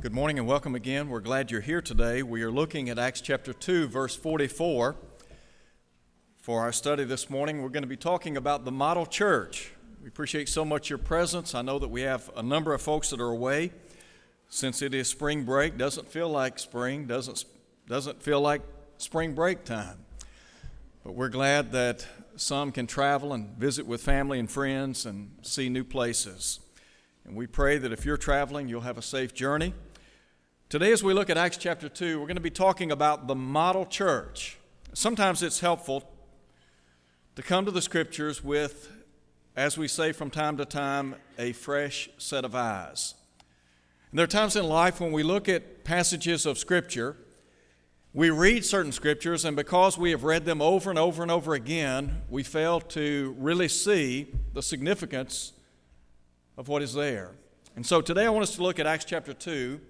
Good morning and welcome again. We're glad you're here today. We are looking at Acts chapter 2, verse 44. For our study this morning, we're going to be talking about the model church. We appreciate so much your presence. I know that we have a number of folks that are away. Since it is spring break, doesn't feel like spring, doesn't feel like spring break time. But we're glad that some can travel and visit with family and friends and see new places. And we pray that if you're traveling, you'll have a safe journey. Today, as we look at Acts chapter 2, we're going to be talking about the model church. Sometimes it's helpful to come to the Scriptures with, as we say from time to time, a fresh set of eyes. And there are times in life when we look at passages of Scripture, we read certain Scriptures, and because we have read them over and over and over again, we fail to really see the significance of what is there. And so today I want us to look at Acts chapter 2,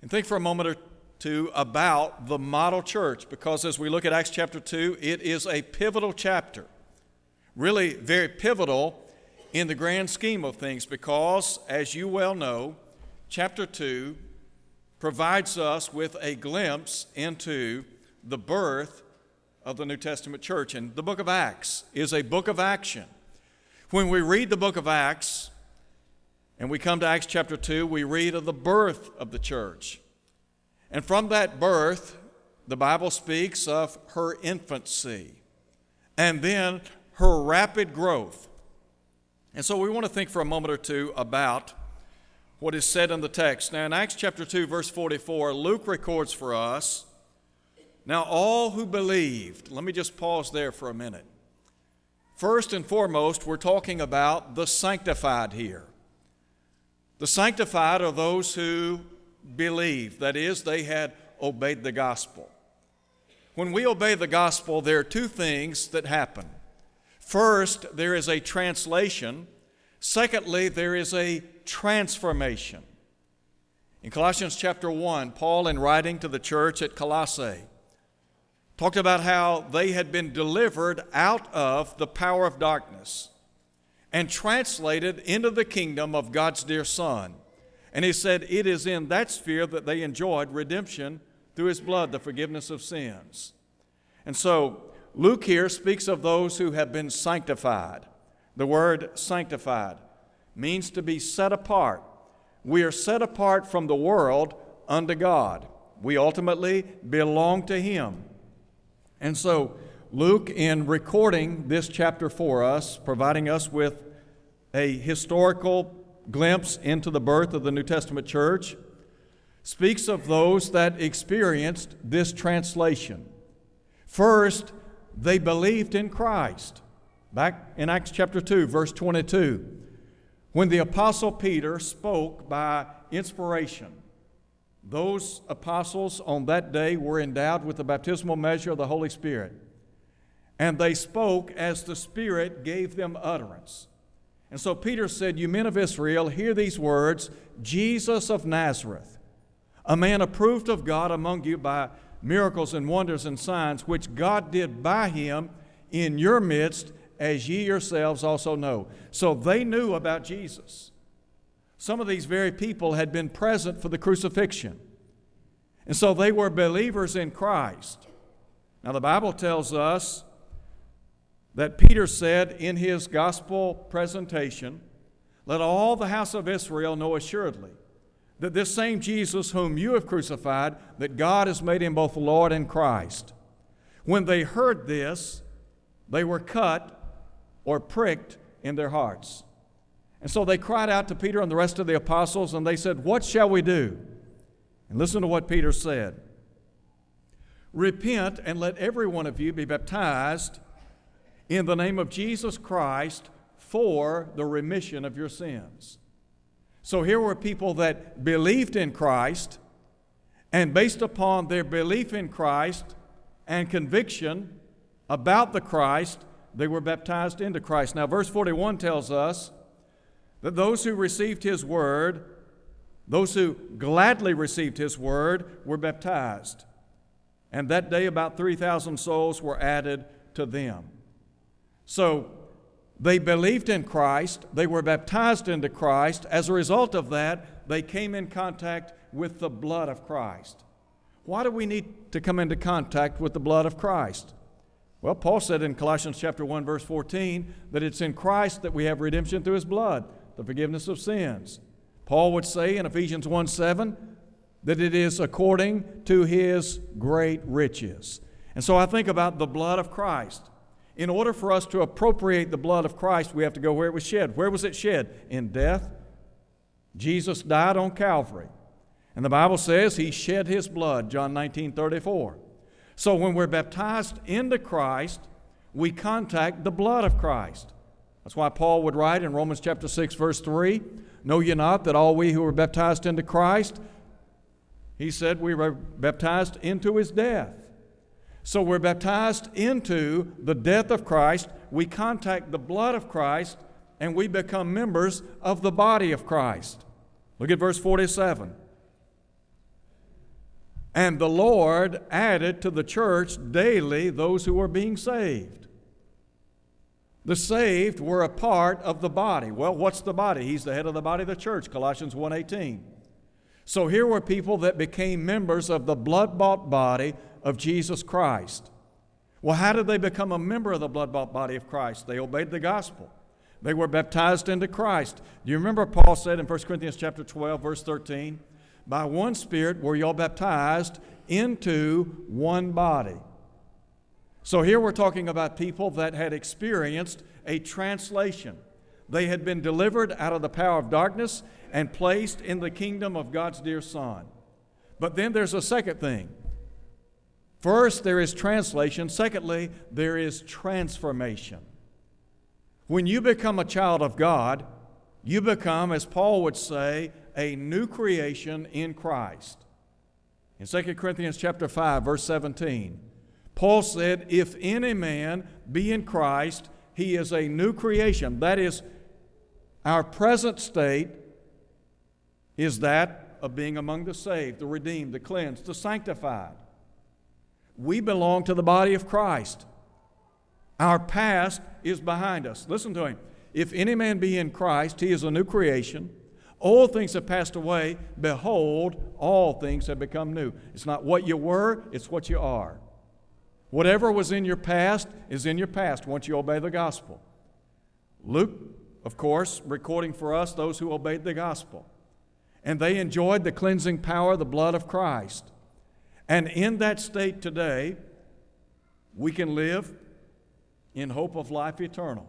and think for a moment or two about the model church, because as we look at Acts chapter 2, it is a pivotal chapter, really very pivotal in the grand scheme of things, because as you well know, chapter 2 provides us with a glimpse into the birth of the New Testament church. And the book of Acts is a book of action. When we read the book of Acts and we come to Acts chapter 2, we read of the birth of the church. And from that birth, the Bible speaks of her infancy and then her rapid growth. And so we want to think for a moment or two about what is said in the text. Now in Acts chapter 2, verse 44, Luke records for us, "Now all who believed," let me just pause there for a minute. First and foremost, we're talking about the sanctified here. The sanctified are those who believe. That is, they had obeyed the gospel. When we obey the gospel, there are two things that happen. First, there is a translation. Secondly, there is a transformation. In Colossians chapter 1, Paul, in writing to the church at Colossae, talked about how they had been delivered out of the power of darkness and translated into the kingdom of God's dear Son. And he said, it is in that sphere that they enjoyed redemption through his blood, the forgiveness of sins. And so Luke here speaks of those who have been sanctified. The word sanctified means to be set apart. We are set apart from the world unto God. We ultimately belong to him. And so Luke, in recording this chapter for us, providing us with a historical glimpse into the birth of the New Testament church, speaks of those that experienced this translation. First, they believed in Christ. Back in Acts chapter 2, verse 22, when the apostle Peter spoke by inspiration, those apostles on that day were endowed with the baptismal measure of the Holy Spirit, and they spoke as the Spirit gave them utterance. And so Peter said, "You men of Israel, hear these words, Jesus of Nazareth, a man approved of God among you by miracles and wonders and signs, which God did by him in your midst, as ye yourselves also know." So they knew about Jesus. Some of these very people had been present for the crucifixion. And so they were believers in Christ. Now the Bible tells us that Peter said in his gospel presentation, "Let all the house of Israel know assuredly that this same Jesus whom you have crucified, that God has made him both Lord and Christ." When they heard this, they were cut or pricked in their hearts. And so they cried out to Peter and the rest of the apostles, and they said, "What shall we do?" And listen to what Peter said. "Repent and let every one of you be baptized in the name of Jesus Christ for the remission of your sins." So here were people that believed in Christ, and based upon their belief in Christ and conviction about the Christ, they were baptized into Christ. Now verse 41 tells us that those who received his word, those who gladly received his word, were baptized. And that day about 3,000 souls were added to them. So they believed in Christ, they were baptized into Christ. As a result of that, they came in contact with the blood of Christ. Why do we need to come into contact with the blood of Christ? Well, Paul said in Colossians chapter 1, verse 14, that it's in Christ that we have redemption through His blood, the forgiveness of sins. Paul would say in Ephesians 1:7 that it is according to His great riches. And so I think about the blood of Christ. In order for us to appropriate the blood of Christ, we have to go where it was shed. Where was it shed? In death. Jesus died on Calvary. And the Bible says He shed His blood, John 19:34. So when we're baptized into Christ, we contact the blood of Christ. That's why Paul would write in Romans chapter 6, verse 3, "Know ye not that all we who were baptized into Christ," he said, "we were baptized into His death." So we're baptized into the death of Christ, we contact the blood of Christ, and we become members of the body of Christ. Look at verse 47. And the Lord added to the church daily those who were being saved. The saved were a part of the body. Well, what's the body? He's the head of the body of the church, Colossians 1:18. So here were people that became members of the blood-bought body of Jesus Christ. Well, how did they become a member of the blood-bought body of Christ? They obeyed the gospel. They were baptized into Christ. Do you remember Paul said in 1 Corinthians chapter 12, verse 13, "By one Spirit were y'all baptized into one body." So here we're talking about people that had experienced a translation. They had been delivered out of the power of darkness and placed in the kingdom of God's dear Son. But then there's a second thing. First, there is translation. Secondly, there is transformation. When you become a child of God, you become, as Paul would say, a new creation in Christ. In 2 Corinthians chapter 5, verse 17, Paul said, "If any man be in Christ, he is a new creation." That is, our present state is that of being among the saved, the redeemed, the cleansed, the sanctified. We belong to the body of Christ. Our past is behind us. Listen to him. "If any man be in Christ, he is a new creation. Old things have passed away. Behold, all things have become new." It's not what you were, it's what you are. Whatever was in your past is in your past once you obey the gospel. Luke, of course, recording for us those who obeyed the gospel. And they enjoyed the cleansing power of the blood of Christ. And in that state today, we can live in hope of life eternal.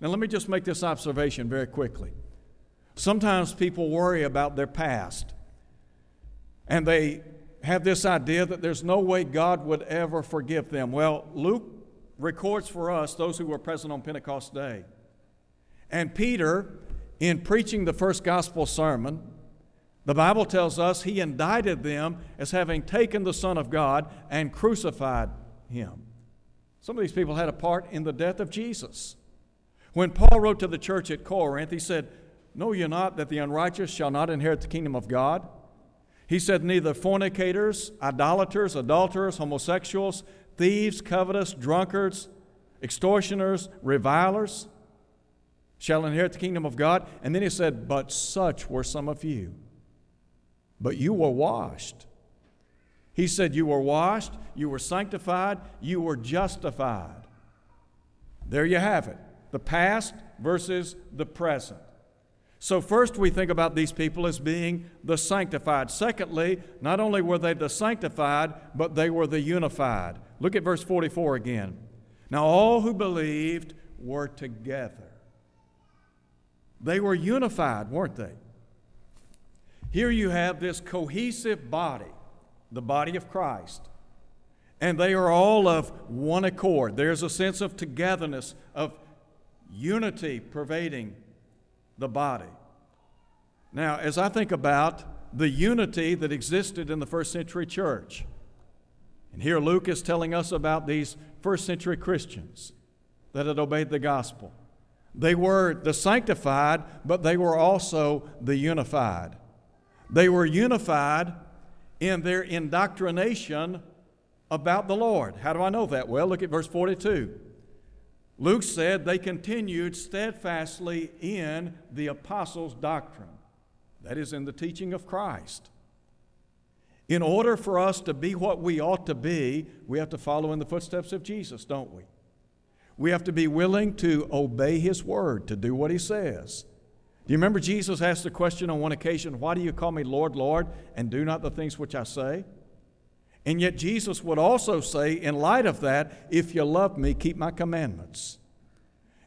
Now let me just make this observation very quickly. Sometimes people worry about their past, and they have this idea that there's no way God would ever forgive them. Well, Luke records for us those who were present on Pentecost Day. And Peter, in preaching the first gospel sermon, the Bible tells us he indicted them as having taken the Son of God and crucified Him. Some of these people had a part in the death of Jesus. When Paul wrote to the church at Corinth, he said, "Know ye not that the unrighteous shall not inherit the kingdom of God?" He said, "Neither fornicators, idolaters, adulterers, homosexuals, thieves, covetous, drunkards, extortioners, revilers shall inherit the kingdom of God." And then he said, "But such were some of you. But you were washed." He said, "You were washed, you were sanctified, you were justified." There you have it. The past versus the present. So first we think about these people as being the sanctified. Secondly, not only were they the sanctified, but they were the unified. Look at verse 44 again. "Now all who believed were together." They were unified, weren't they? Here you have this cohesive body, the body of Christ. And they are all of one accord. There's a sense of togetherness, of unity pervading the body. Now, as I think about the unity that existed in the first century church, and here Luke is telling us about these first century Christians that had obeyed the gospel. They were the sanctified, but they were also the unified. They were unified in their indoctrination about the Lord. How do I know that? Well, look at verse 42. Luke said they continued steadfastly in the apostles' doctrine, that is, in the teaching of Christ. In order for us to be what we ought to be, we have to follow in the footsteps of Jesus, don't we? We have to be willing to obey His word, to do what He says. Do you remember Jesus asked the question on one occasion, "Why do you call me Lord, Lord, and do not the things which I say?" And yet Jesus would also say, in light of that, "If you love me, keep my commandments."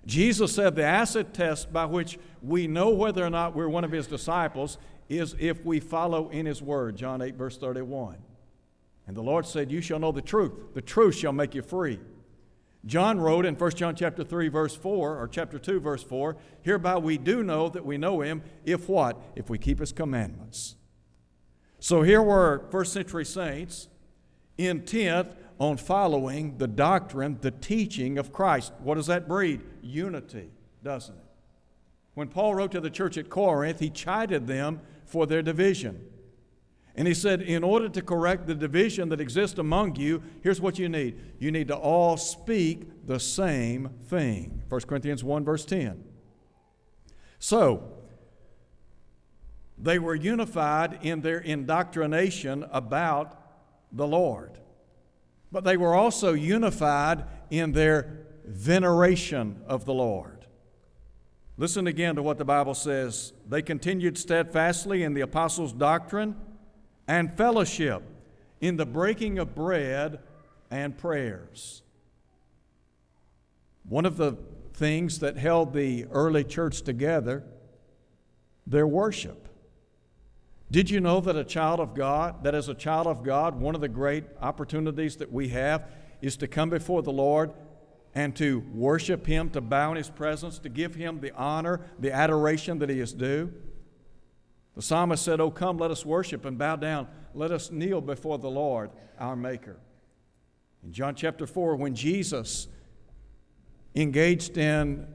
Jesus said the acid test by which we know whether or not we're one of His disciples is if we follow in His word, John 8, verse 31. And the Lord said, "You shall know the truth. The truth shall make you free." John wrote in 1 John chapter 3, verse 4, or chapter 2, verse 4, "Hereby we do know that we know Him, if what? If we keep His commandments." So here were first century saints intent on following the doctrine, the teaching of Christ. What does that breed? Unity, doesn't it? When Paul wrote to the church at Corinth, he chided them for their division. And he said, in order to correct the division that exists among you, here's what you need. You need to all speak the same thing. 1 Corinthians 1, verse 10. So, they were unified in their indoctrination about the Lord. But they were also unified in their veneration of the Lord. Listen again to what the Bible says. They continued steadfastly in the apostles' doctrine and fellowship, in the breaking of bread and prayers. One of the things that held the early church together, their worship. Did you know that as a child of God, one of the great opportunities that we have is to come before the Lord and to worship Him, to bow in His presence, to give Him the honor, the adoration that He is due? The psalmist said, "Oh, come, let us worship and bow down. Let us kneel before the Lord, our Maker." In John chapter 4, when Jesus engaged in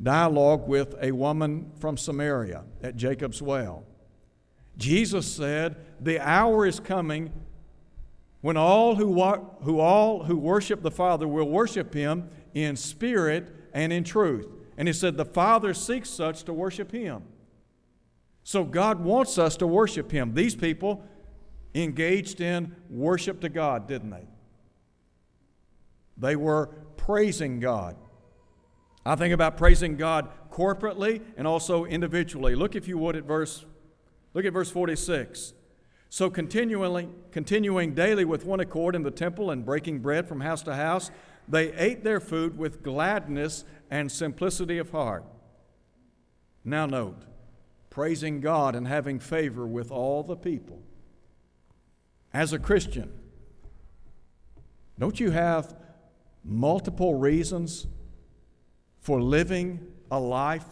dialogue with a woman from Samaria at Jacob's well, Jesus said, "The hour is coming when all who worship the Father will worship Him in spirit and in truth." And He said, "The Father seeks such to worship Him." So God wants us to worship Him. These people engaged in worship to God, didn't they? They were praising God. I think about praising God corporately and also individually. Look, if you would, at verse 46. "So continuing daily with one accord in the temple and breaking bread from house to house, they ate their food with gladness and simplicity of heart." Now note, praising God and having favor with all the people. As a Christian, don't you have multiple reasons for living a life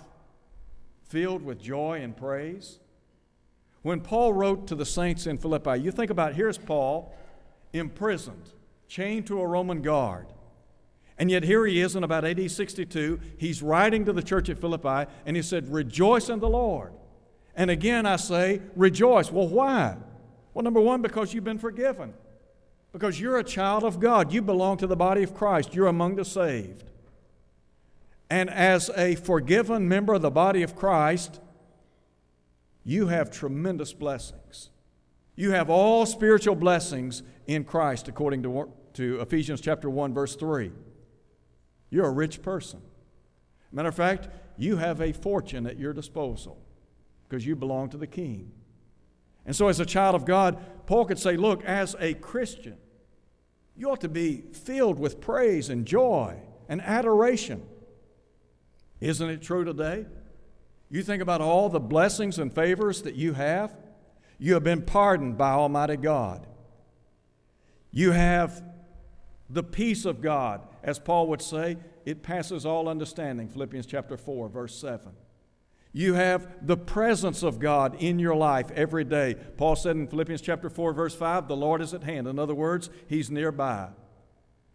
filled with joy and praise? When Paul wrote to the saints in Philippi, you think about, here's Paul, imprisoned, chained to a Roman guard. And yet here he is in about AD 62. He's writing to the church at Philippi, and he said, "Rejoice in the Lord. And again I say, rejoice." Well, why? Well, number one, because you've been forgiven. Because you're a child of God. You belong to the body of Christ. You're among the saved. And as a forgiven member of the body of Christ, you have tremendous blessings. You have all spiritual blessings in Christ, according to Ephesians chapter 1, verse 3. You're a rich person. Matter of fact, you have a fortune at your disposal because you belong to the King. And so as a child of God, Paul could say, look, as a Christian, you ought to be filled with praise and joy and adoration. Isn't it true today? You think about all the blessings and favors that you have. You have been pardoned by Almighty God. You have the peace of God. As Paul would say, it passes all understanding, Philippians chapter 4, verse 7. You have the presence of God in your life every day. Paul said in Philippians chapter 4, verse 5, "The Lord is at hand." In other words, He's nearby.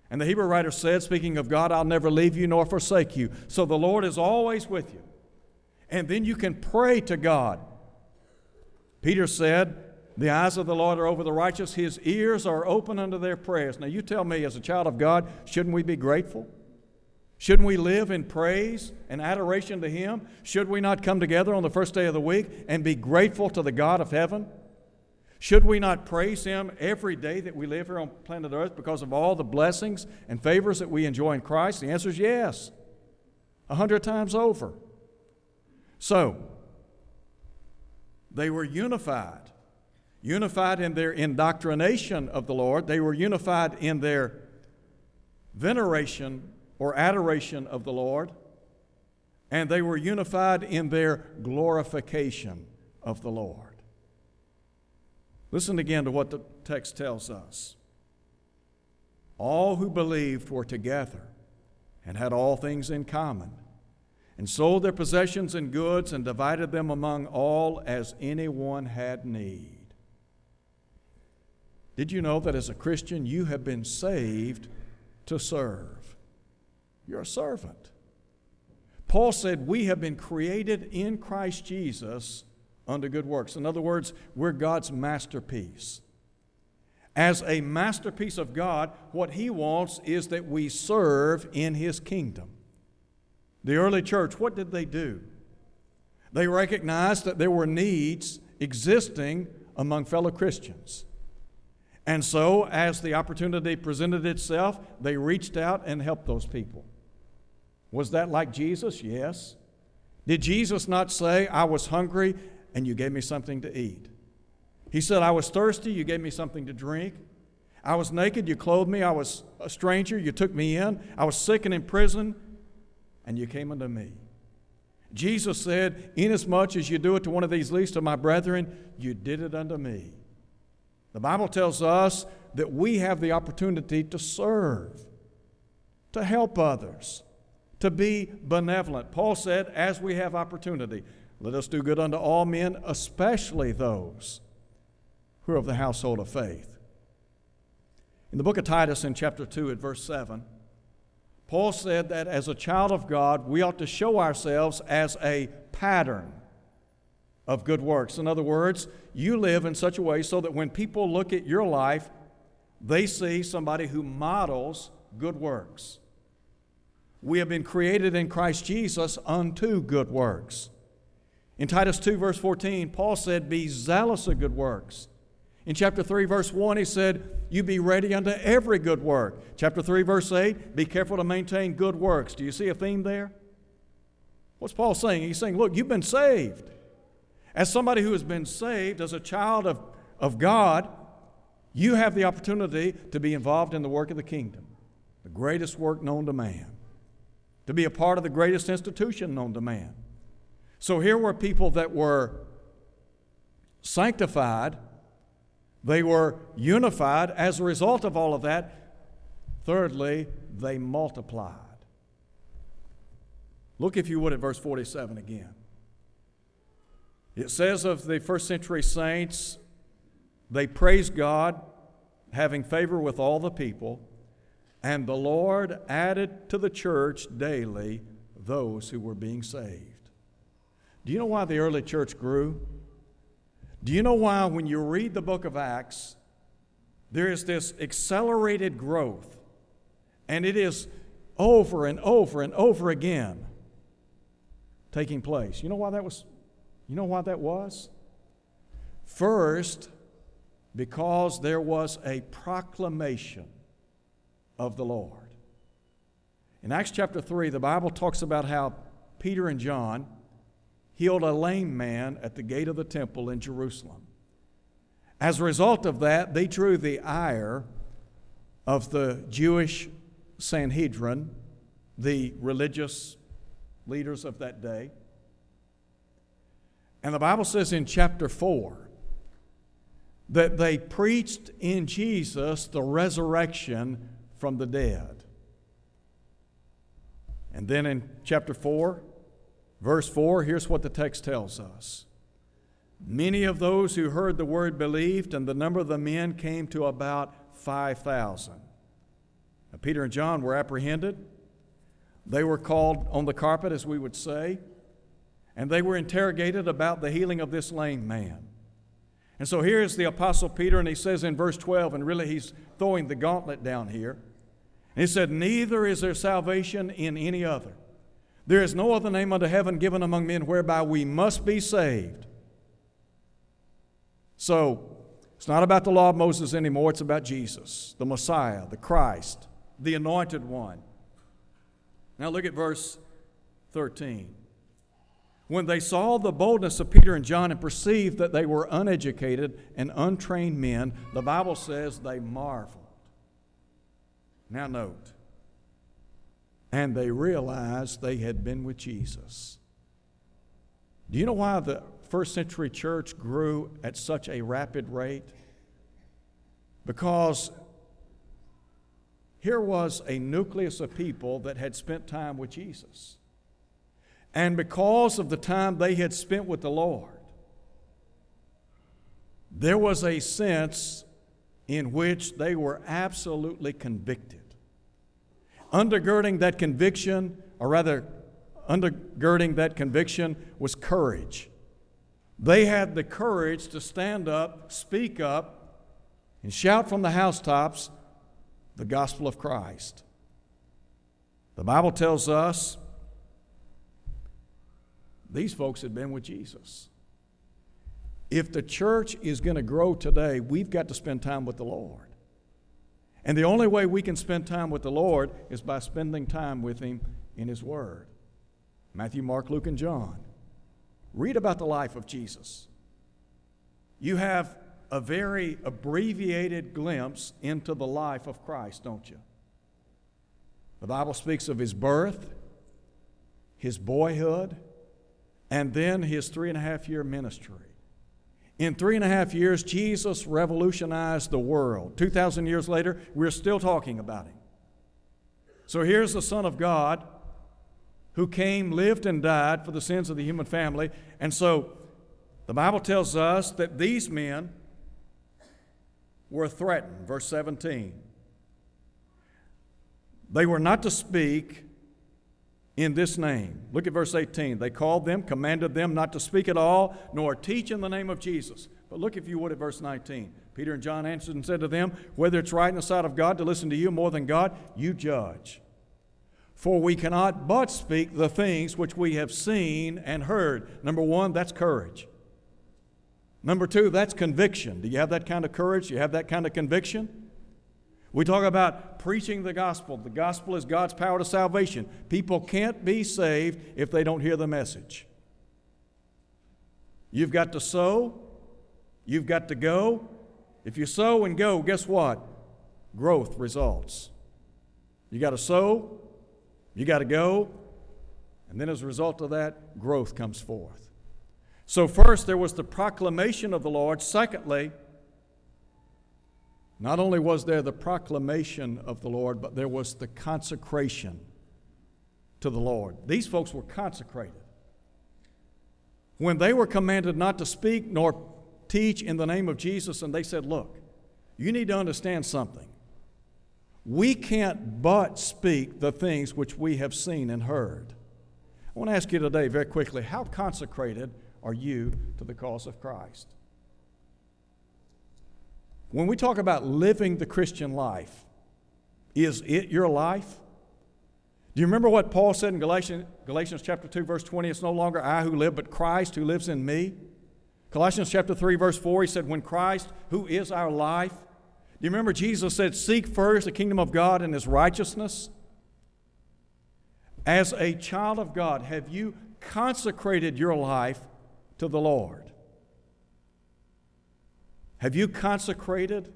And the Hebrew writer said, speaking of God, "I'll never leave you nor forsake you." So the Lord is always with you. And then you can pray to God. Peter said, "The eyes of the Lord are over the righteous. His ears are open unto their prayers." Now you tell me, as a child of God, shouldn't we be grateful? Shouldn't we live in praise and adoration to Him? Should we not come together on the first day of the week and be grateful to the God of heaven? Should we not praise Him every day that we live here on planet Earth because of all the blessings and favors that we enjoy in Christ? The answer is yes, 100 times over. So, they were unified. Unified in their indoctrination of the Lord. They were unified in their veneration or adoration of the Lord. And they were unified in their glorification of the Lord. Listen again to what the text tells us. All who believed were together and had all things in common, and sold their possessions and goods and divided them among all as anyone had need. Did you know that as a Christian you have been saved to serve? You're a servant. Paul said we have been created in Christ Jesus unto good works. In other words, we're God's masterpiece. As a masterpiece of God, what He wants is that we serve in His kingdom. The early church, what did they do? They recognized that there were needs existing among fellow Christians. And so, as the opportunity presented itself, they reached out and helped those people. Was that like Jesus? Yes. Did Jesus not say, I was hungry and you gave me something to eat? He said, I was thirsty, you gave me something to drink. I was naked, you clothed me. I was a stranger, you took me in. I was sick and in prison, and you came unto me. Jesus said, inasmuch as you do it to one of these least of my brethren, you did it unto me. The Bible tells us that we have the opportunity to serve, to help others, to be benevolent. Paul said, as we have opportunity, let us do good unto all men, especially those who are of the household of faith. In the book of Titus in chapter 2 at verse 7, Paul said that as a child of God, we ought to show ourselves as a pattern of good works. In other words, you live in such a way so that when people look at your life, they see somebody who models good works. We have been created in Christ Jesus unto good works. In Titus 2, verse 14, Paul said, be zealous of good works. In chapter 3, verse 1, he said, you be ready unto every good work. Chapter 3, verse 8, be careful to maintain good works. Do you see a theme there? What's Paul saying? He's saying, look, you've been saved. As somebody who has been saved, as a child of God, you have the opportunity to be involved in the work of the kingdom, the greatest work known to man, to be a part of the greatest institution known to man. So here were people that were sanctified. They were unified. As a result of all of that, thirdly, they multiplied. Look, if you would, at verse 47 again. It says of the first century saints, they praised God, having favor with all the people, and the Lord added to the church daily those who were being saved. Do you know why the early church grew? Do you know why when you read the book of Acts, there is this accelerated growth, and it is over and over and over again taking place? You know why that was? You know why that was? First, because there was a proclamation of the Lord. In Acts chapter 3, the Bible talks about how Peter and John healed a lame man at the gate of the temple in Jerusalem. As a result of that, they drew the ire of the Jewish Sanhedrin, the religious leaders of that day. And the Bible says in chapter 4 that they preached in Jesus the resurrection from the dead. And then in chapter 4, Verse 4, here's what the text tells us. Many of those who heard the word believed, and the number of the men came to about 5,000. Peter and John were apprehended. They were called on the carpet, as we would say, and they were interrogated about the healing of this lame man. And so here is the Apostle Peter, and he says in verse 12, and really he's throwing the gauntlet down here. He said, neither is there salvation in any other. There is no other name under heaven given among men whereby we must be saved. So It's not about the law of Moses anymore. It's about Jesus, the Messiah, the Christ, the Anointed One. Now look at verse 13. When they saw the boldness of Peter and John and perceived that they were uneducated and untrained men, the Bible says they marveled. Now note, and they realized they had been with Jesus. Do you know why the first century church grew at such a rapid rate? Because here was a nucleus of people that had spent time with Jesus. And because of the time they had spent with the Lord, there was a sense in which they were absolutely convicted. Undergirding that conviction, or rather, undergirding that conviction was courage. They had the courage to stand up, speak up, and shout from the housetops the gospel of Christ. The Bible tells us these folks had been with Jesus. If the church is going to grow today, we've got to spend time with the Lord. And the only way we can spend time with the Lord is by spending time with Him in His Word. Matthew, Mark, Luke, and John. Read about the life of Jesus. You have a very abbreviated glimpse into the life of Christ, don't you? The Bible speaks of His birth, His boyhood, and then His 3.5-year ministry. In 3.5 years, Jesus revolutionized the world. 2,000 years later, we're still talking about Him. So here's the Son of God who came, lived, and died for the sins of the human family. And so the Bible tells us that these men were threatened. Verse 17. They were not to speak in this name. Look at verse 18. They called them, commanded them not to speak at all, nor teach in the name of Jesus. But look, if you would, at verse 19. Peter and John answered and said to them, whether it's right in the sight of God to listen to you more than God, you judge. For we cannot but speak the things which we have seen and heard. Number one, that's courage. Number two, that's conviction. Do you have that kind of courage? Do you have that kind of conviction? We talk about preaching the gospel. The gospel is God's power to salvation. People can't be saved if they don't hear the message. You've got to sow. You've got to go. If you sow and go, guess what? Growth results. You got to sow. You got to go. And then as a result of that, growth comes forth. So first, there was the proclamation of the Lord. Secondly, not only was there the proclamation of the Lord, but there was the consecration to the Lord. These folks were consecrated. When they were commanded not to speak nor teach in the name of Jesus, and they said, look, you need to understand something. We can't but speak the things which we have seen and heard. I want to ask you today very quickly, how consecrated are you to the cause of Christ? When we talk about living the Christian life, is it your life? Do you remember what Paul said in Galatians chapter 2, verse 20? It's no longer I who live, but Christ who lives in me. Colossians chapter 3, verse 4, he said, when Christ, who is our life. Do you remember Jesus said, seek first the kingdom of God and His righteousness? As a child of God, have you consecrated your life to the Lord? Have you consecrated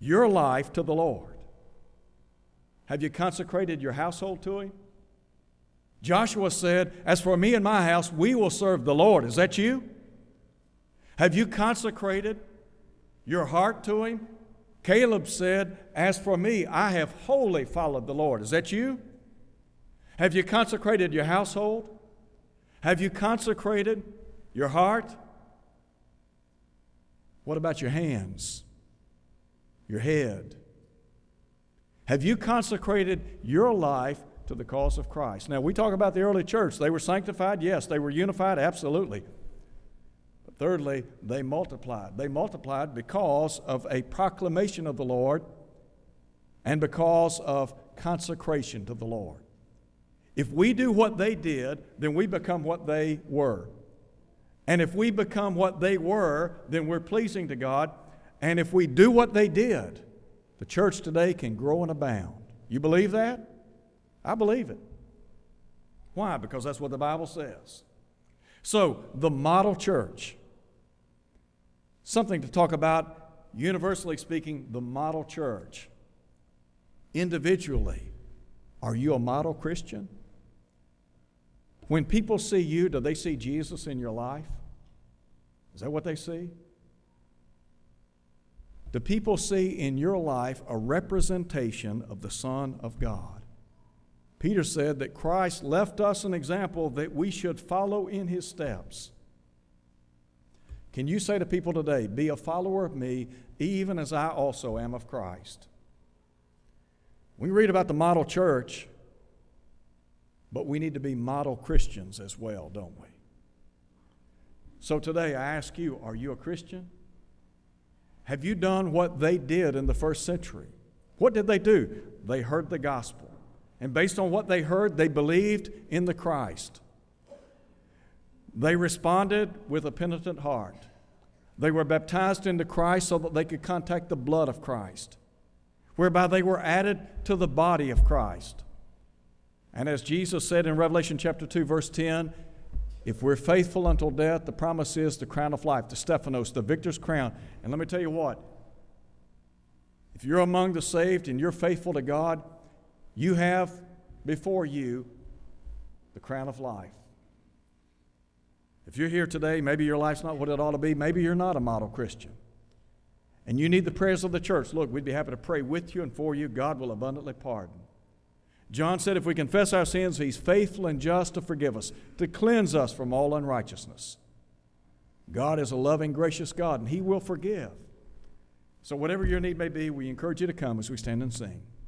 your life to the Lord? Have you consecrated your household to Him? Joshua said, as for me and my house, we will serve the Lord. Is that you? Have you consecrated your heart to Him? Caleb said, as for me, I have wholly followed the Lord. Is that you? Have you consecrated your household? Have you consecrated your heart? What about your hands, your head? Have you consecrated your life to the cause of Christ? Now, we talk about the early church. They were sanctified, yes. They were unified, absolutely. But thirdly, they multiplied. They multiplied because of a proclamation of the Lord and because of consecration to the Lord. If we do what they did, then we become what they were. And if we become what they were, then we're pleasing to God. And if we do what they did, the church today can grow and abound. You believe that? I believe it. Why? Because that's what the Bible says. So, the model church. Something to talk about, universally speaking, the model church. Individually, are you a model Christian? When people see you, do they see Jesus in your life? Is that what they see? Do people see in your life a representation of the Son of God? Peter said that Christ left us an example that we should follow in His steps. Can you say to people today, be a follower of me, even as I also am of Christ? We read about the model church, but we need to be model Christians as well, don't we? So today I ask you, are you a Christian? Have you done what they did in the first century? What did they do? They heard the gospel. And based on what they heard, they believed in the Christ. They responded with a penitent heart. They were baptized into Christ so that they could contact the blood of Christ, whereby they were added to the body of Christ. And as Jesus said in Revelation chapter 2, verse 10, if we're faithful until death, the promise is the crown of life, the Stephanos, the victor's crown. And let me tell you what, if you're among the saved and you're faithful to God, you have before you the crown of life. If you're here today, maybe your life's not what it ought to be. Maybe you're not a model Christian. And you need the prayers of the church. Look, we'd be happy to pray with you and for you. God will abundantly pardon. John said, if we confess our sins, He's faithful and just to forgive us, to cleanse us from all unrighteousness. God is a loving, gracious God, and He will forgive. So whatever your need may be, we encourage you to come as we stand and sing.